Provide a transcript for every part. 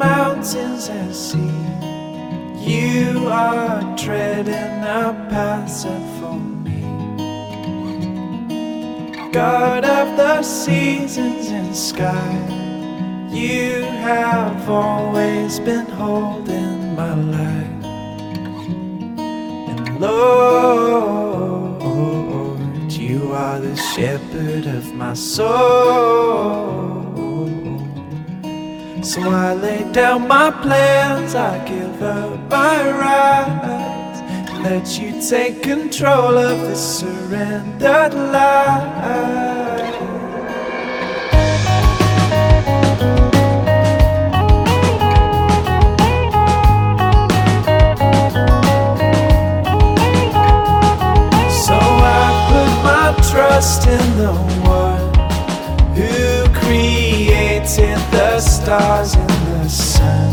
mountains and sea. You are treading our paths and for me. God of the seasons and sky, you have always been holding my life. And Lord, you are the shepherd of my soul. So I lay down my plans, I give up my rights, and let you take control of this surrendered life. So I put my trust in the one who created the stars and the sun.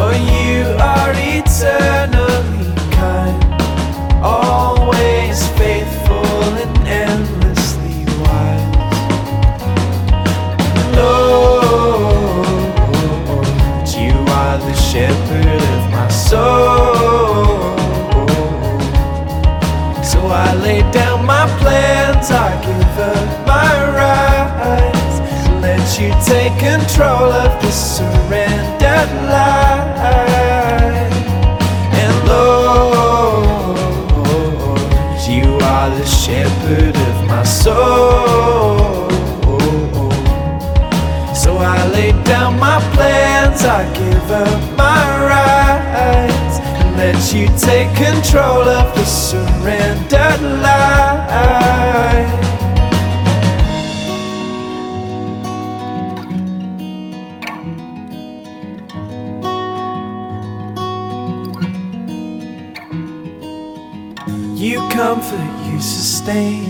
Oh, you are eternally kind, always faithful and endlessly wise. Lord, you are the shepherd of my soul. So I lay down my plans, I give up my rights, let you take control of this surrendered life. And Lord, you are the shepherd of my soul. So I lay down my plans, I give up my rights, and let you take control of this surrendered life. You comfort, you sustain,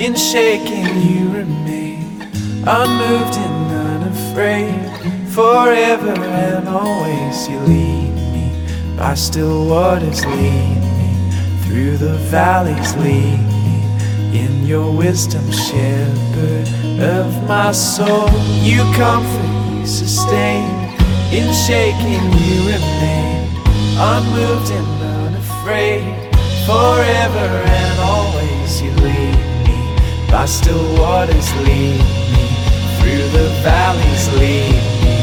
in shaking you remain, unmoved and unafraid, forever and always. You lead me by still waters, lead me through the valleys, lead me in your wisdom, shepherd of my soul. You comfort, you sustain, in shaking you remain, unmoved and unafraid, forever and always. You lead me by still waters, lead me through the valleys, lead me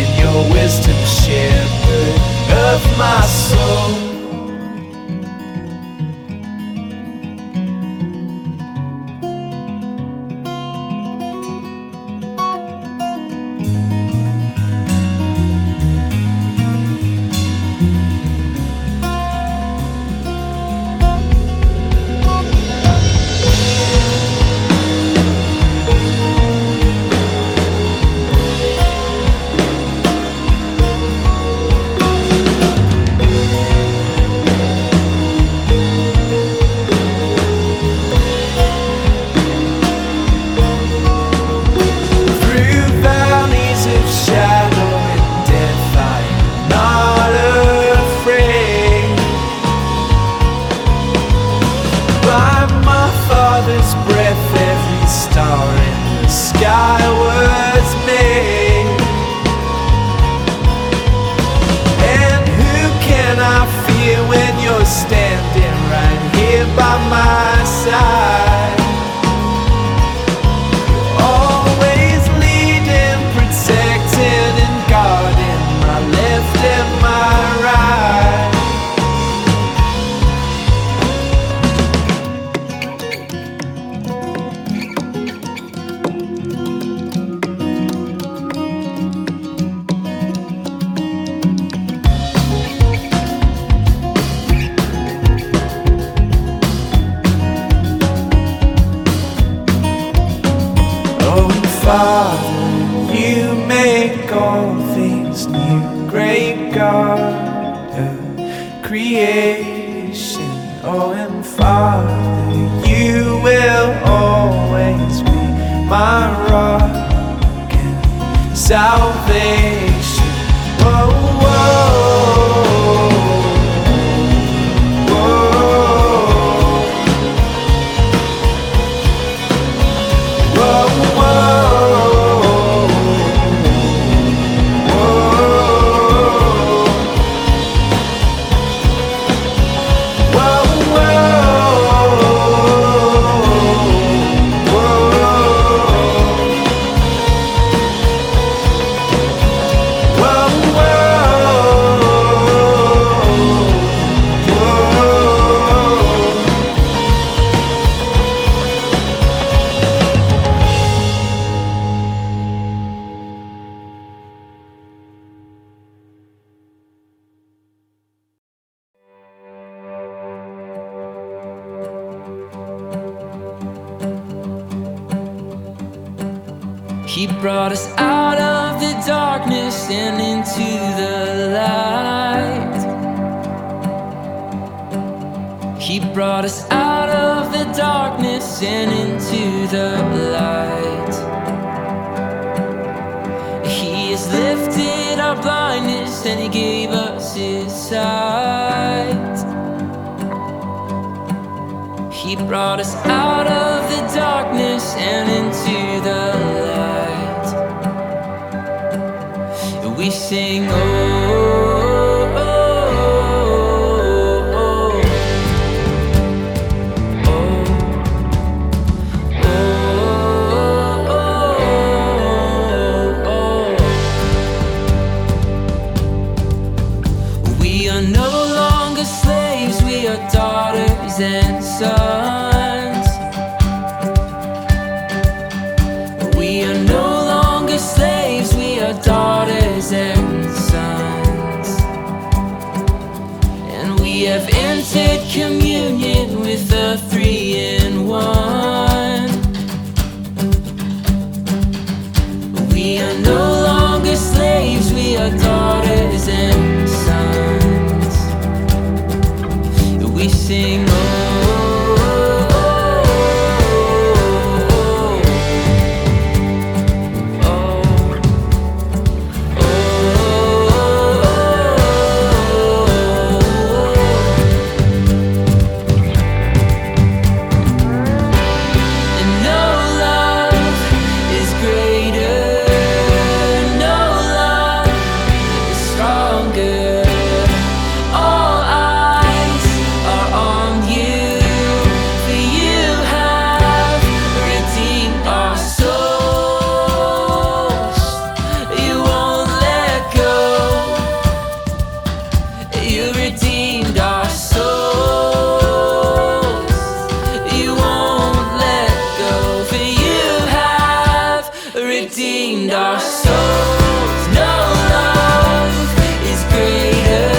in your wisdom, shepherd of my soul. Father, you make all things new, great God of creation. Oh, and Father, you will always be my rock and salvation. Oh, oh. He brought us out of the darkness and into the light. He brought us out of the darkness and into the light. He has lifted our blindness and He gave us His sight. He brought us out of the darkness and into the light. We sing, oh. We are no longer slaves, we are daughters and sons. We are no longer slaves, we are daughters and sons, and we have entered communion with the three in one. We are no longer slaves, we are daughters and sons. We sing, You redeemed our souls, you won't let go, for you have redeemed our souls. No love is greater,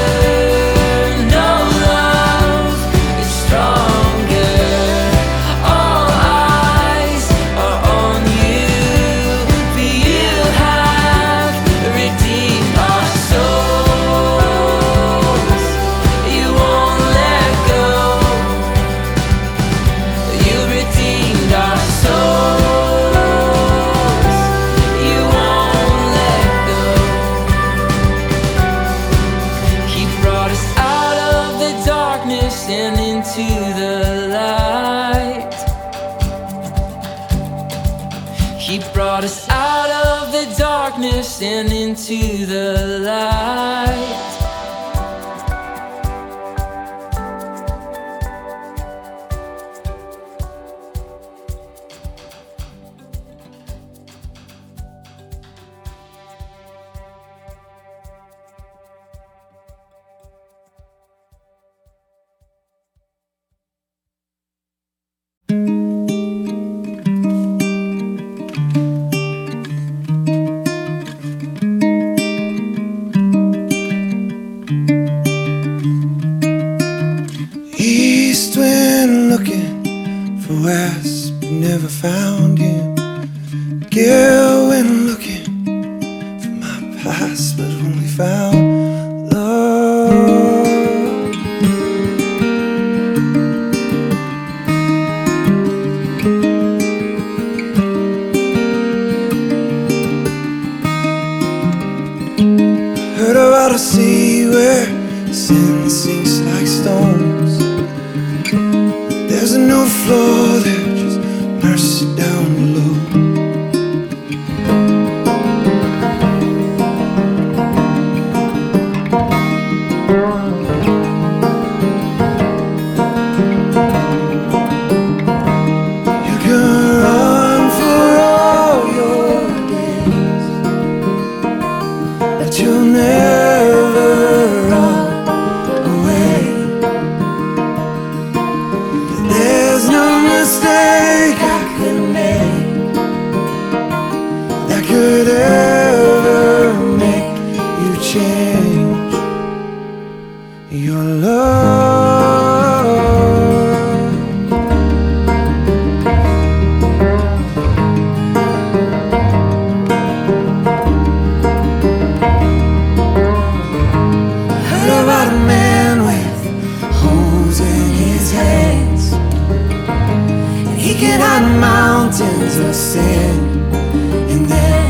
no love is stronger, all eyes are on you, for you have redeemed our souls. And into the light. He brought us out of the darkness and into the light. East went looking for West, but never found him. Girl went looking for my past, but only found love. Heard about a sea where sin sinks like stones. There's a new floor there, just mercy down below. You can run for all your days, that you'll never run away. There's no mistake I could make that could ever make you change your love. mountains of sin. And then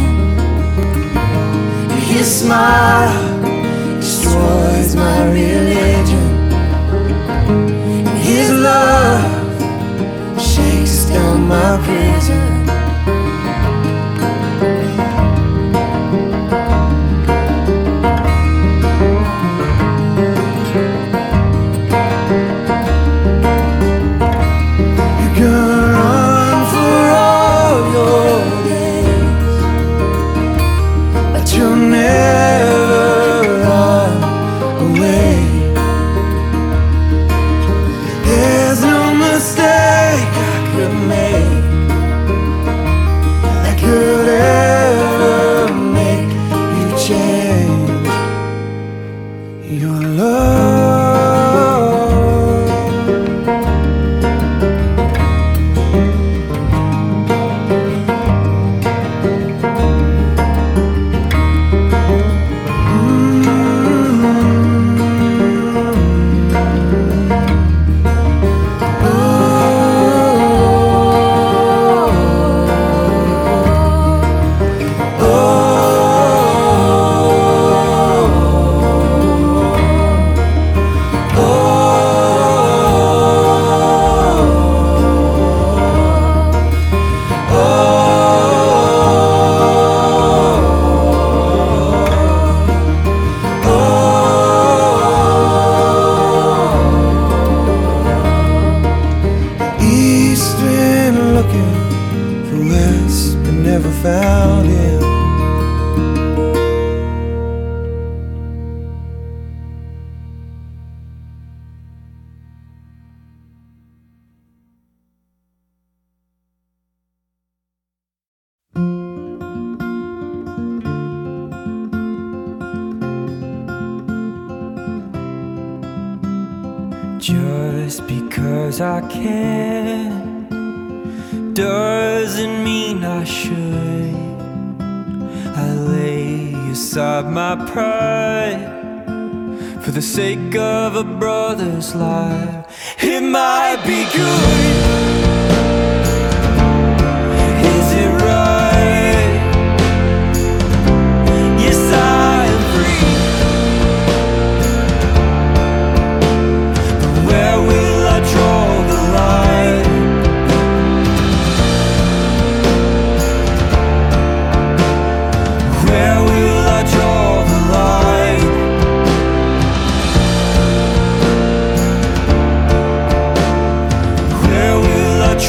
His smile destroys my religion, and His love shakes down my prison. Found Him. Just because I can doesn't mean I should. I lay aside my pride for the sake of a brother's life. It might be good. Is it right? Yes, I am free, but where will I draw the line?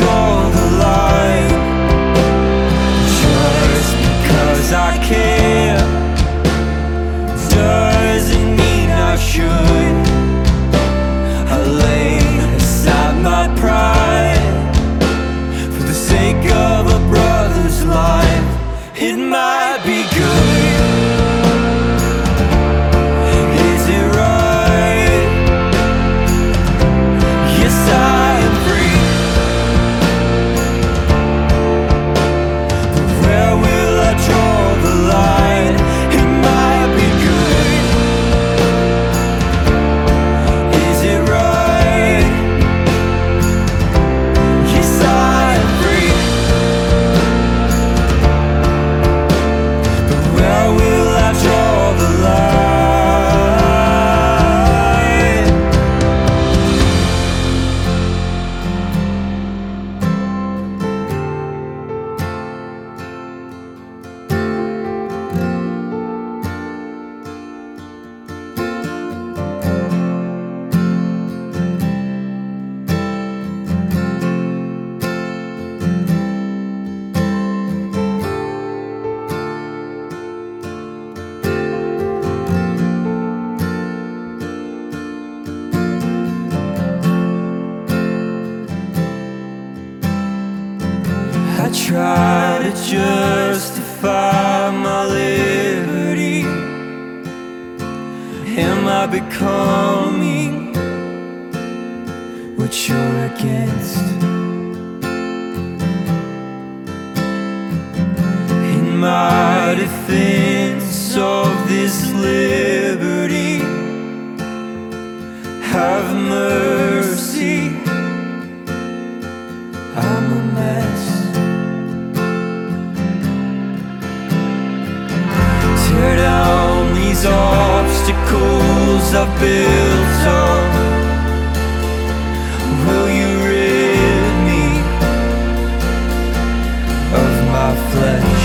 Draw the line. Just because I care doesn't mean I should. I lay aside my pride for the sake of a brother's life. It might be good. Mercy, I'm a mess. obstacles I've built up, will you rid me of my flesh?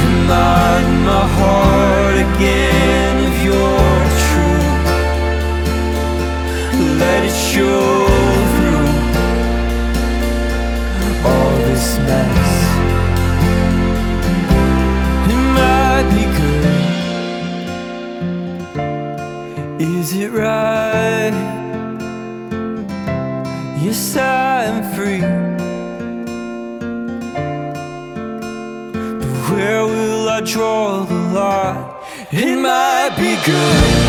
Remind my heart again of your truth, let it show through all this mess. Is it right? Yes, I am free, but where will I draw the line? It might be good.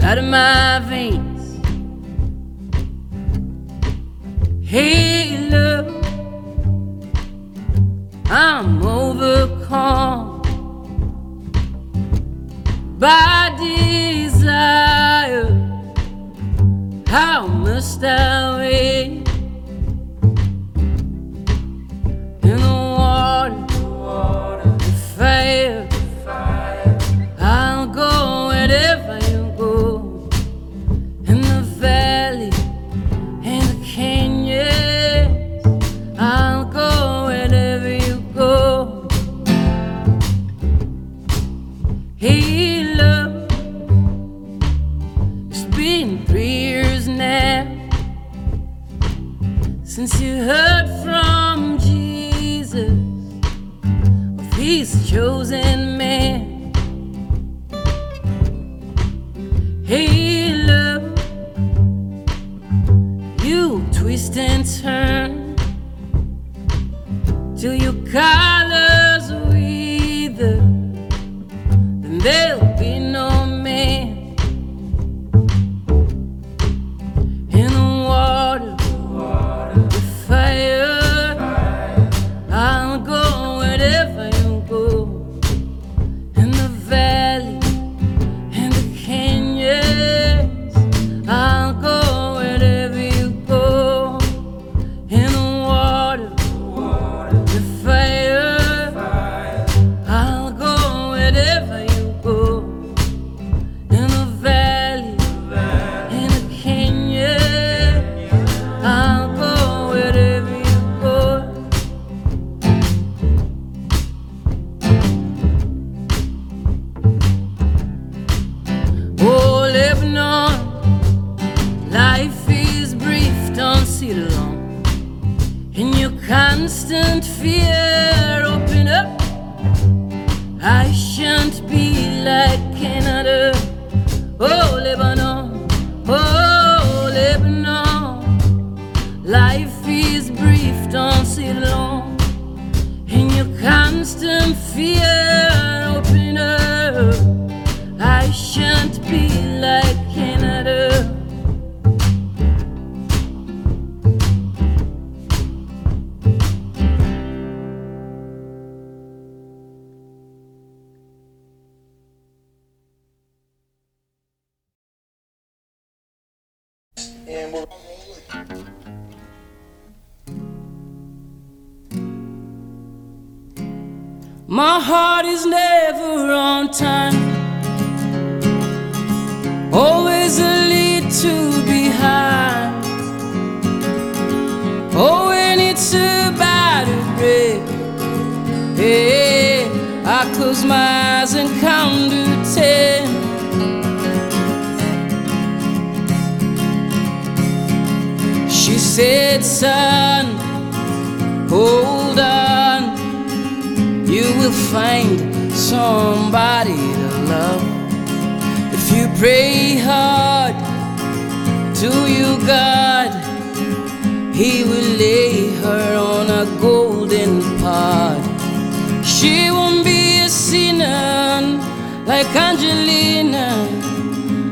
inside of my veins. Hey, love, I'm overcome by desire. How must I wait in the water, the fire, I'll go wherever you go, in the valley and the canyons, I'll go wherever you go. Hey, love, it's been 3 years now since you heard from Jesus, of his chosen man. Hey, love, you twist and turn till your colors wither, then there'll be no man. In the water, the fire, I'll go wherever you go, in the valley. In your constant fear, open up. I shan't be like Canada. Oh, Lebanon, oh, Lebanon. Life is brief, don't sit long. In your constant fear, open up. I shan't be like Canada. And we're rolling. My heart is never on time, always a little behind. Oh, when it's about to break, yeah, I close my eyes and count to 10. She said, son, hold on, you will find somebody to love. If you pray hard to your God, he will lay her on a golden pod. She won't be a sinner like Angelina,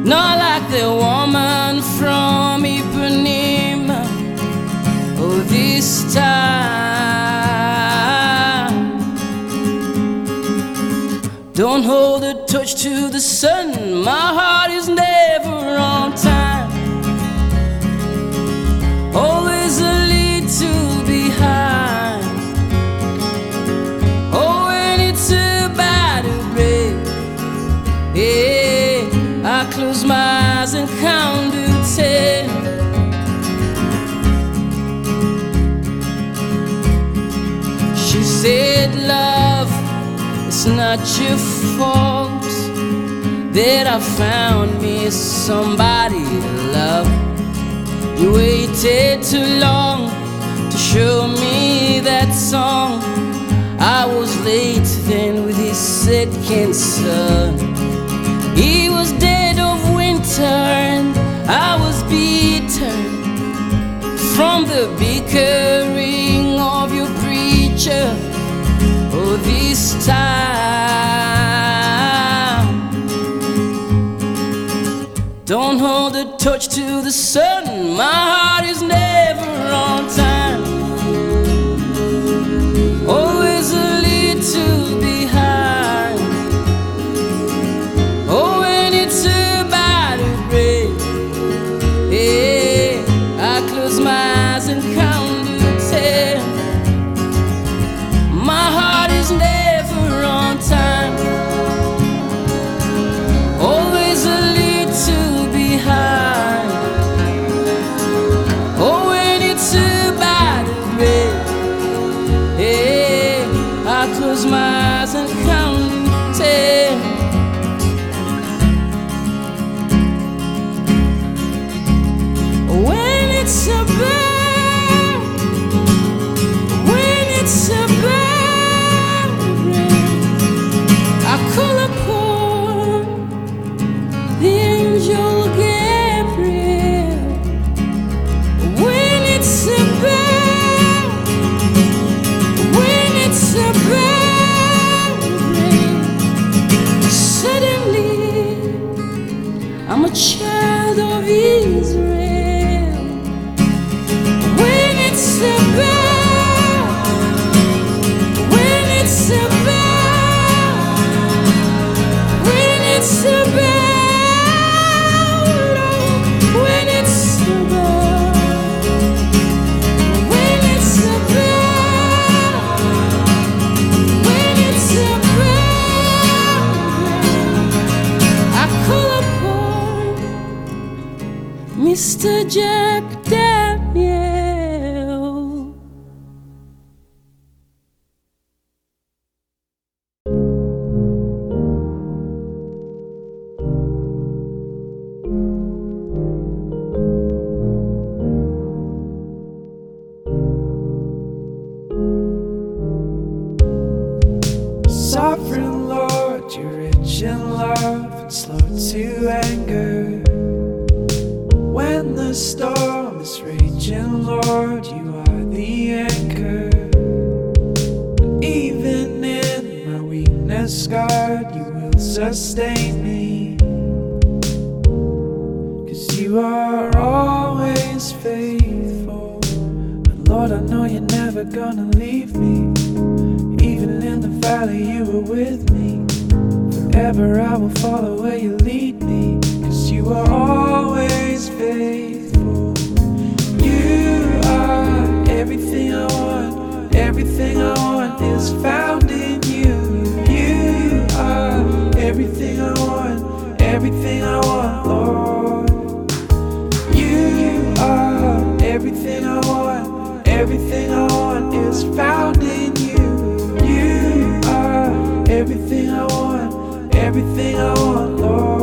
not like the woman from Ipanema. This time, don't hold a torch to the sun. My heart is never on time, always a little behind. Oh, when it's about to break, yeah, I close my eyes and count to 10. Said, love, it's not your fault that I found me somebody to love. You waited too long to show me that song. I was late then with his second son. He was dead of winter and I was beaten from the bickering of your preacher. Oh, this time, Don't hold a torch to the sun. My heart is never on time, always a little behind. Oh, when it's about to break, yeah, I close my eyes and count to 10. My heart is never on time, always a little behind. Oh, when it's about to break, yeah, I close my eyes and count to 10. When it's about, when it's about to break, I call upon the angel Gabriel. When it's about, when it's about to break, suddenly I'm a child of Israel. When it's about, when it's about, when it's about, oh, when it's about, when it's about, when it's about, I call upon Mr. Jack Daniel. Sovereign Lord, you're rich in love and slow to anger. When the storm is raging, Lord, you are the anchor. And even in my weakness, God, you will sustain me. 'Cause you are always faithful. And Lord, I know you're never gonna leave me. Even in the valley, you were with me. Forever I will follow where you lead me. 'Cause you are always faithful. You are everything I want. Everything I want is found in you. You are everything I want. Everything I want, Lord. You are everything I want. Everything I want is found in you. You are everything I want. Everything I want, Lord. Everything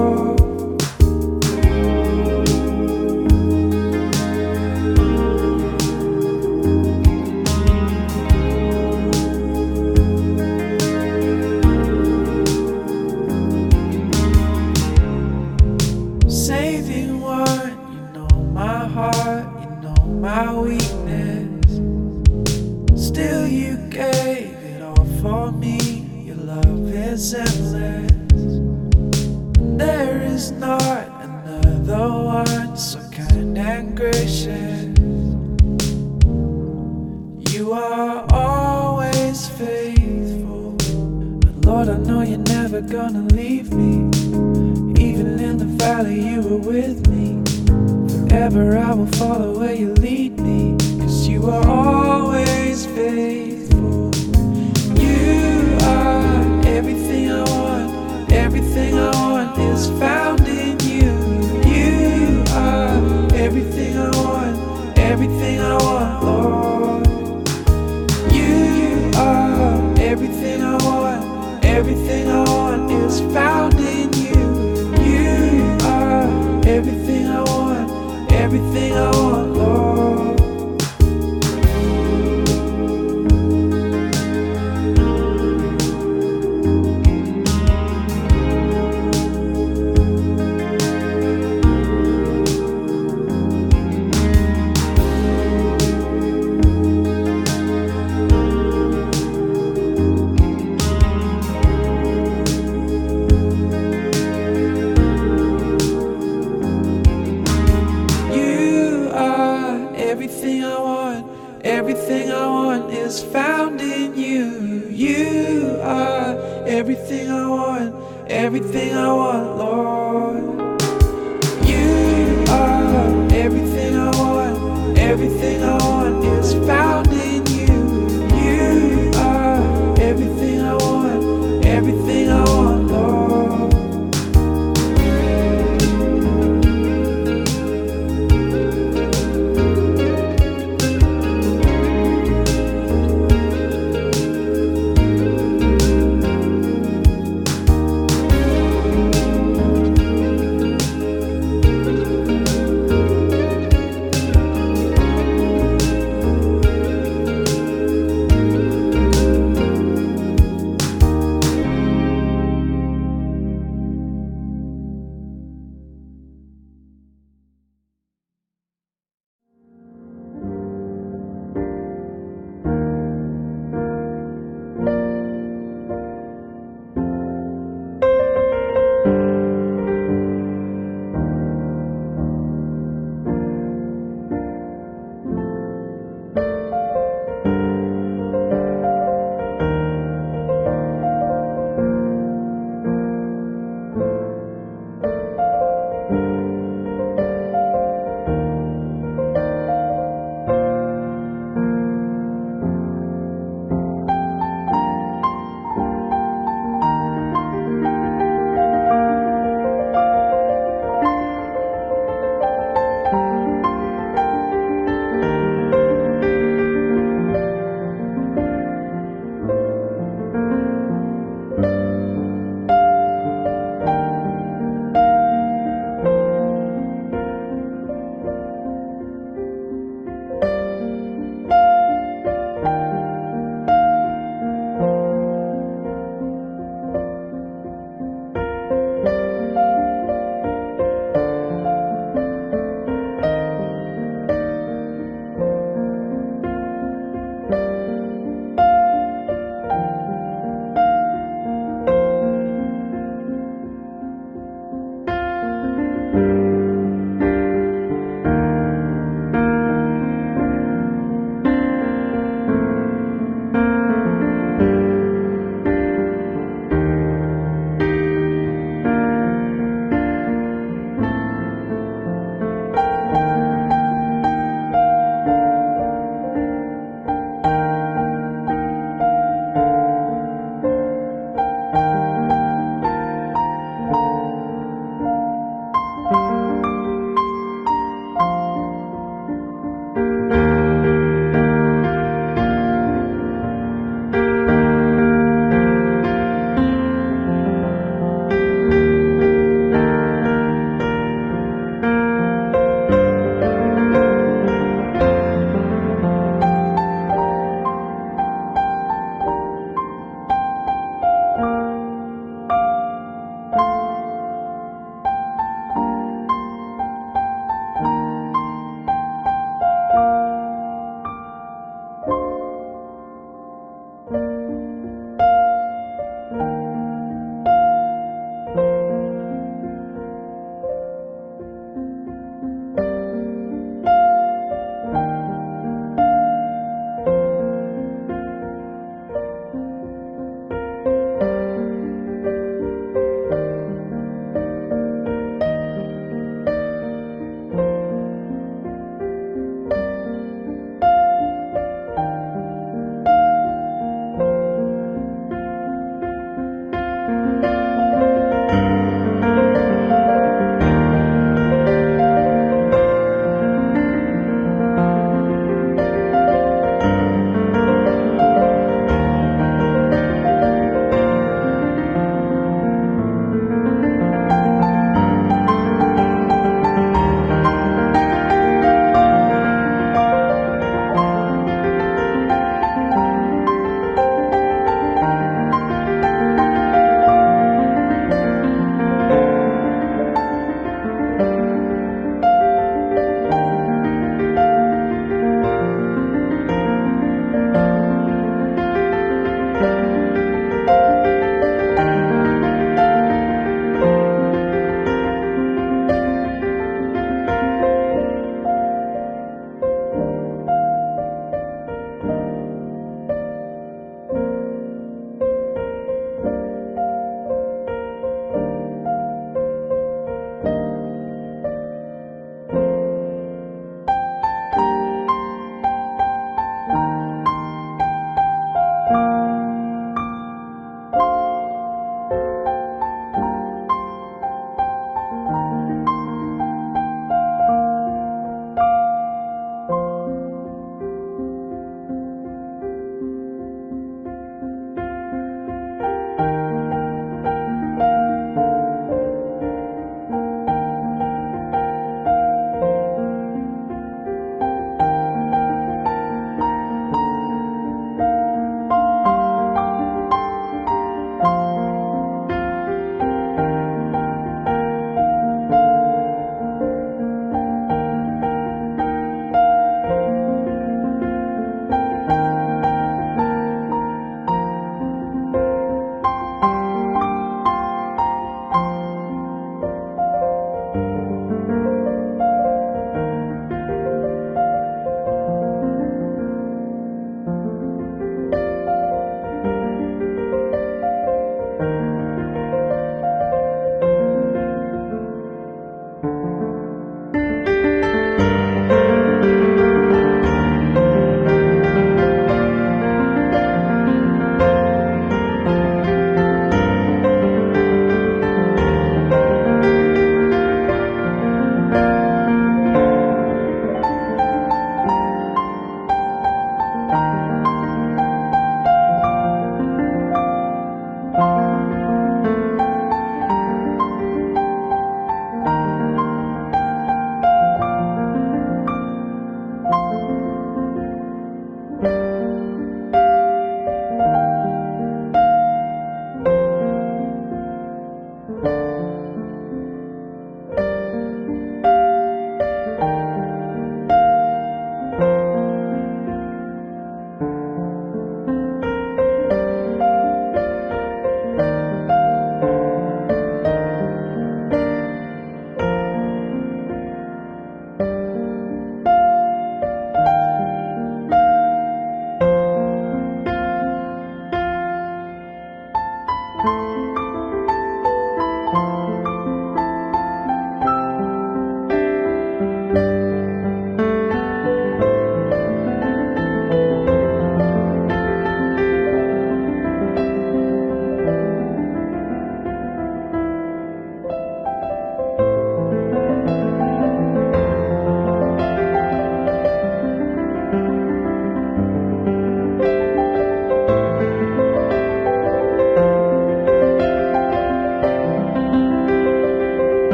I want, Lord. is found in you. You are everything I want, Lord.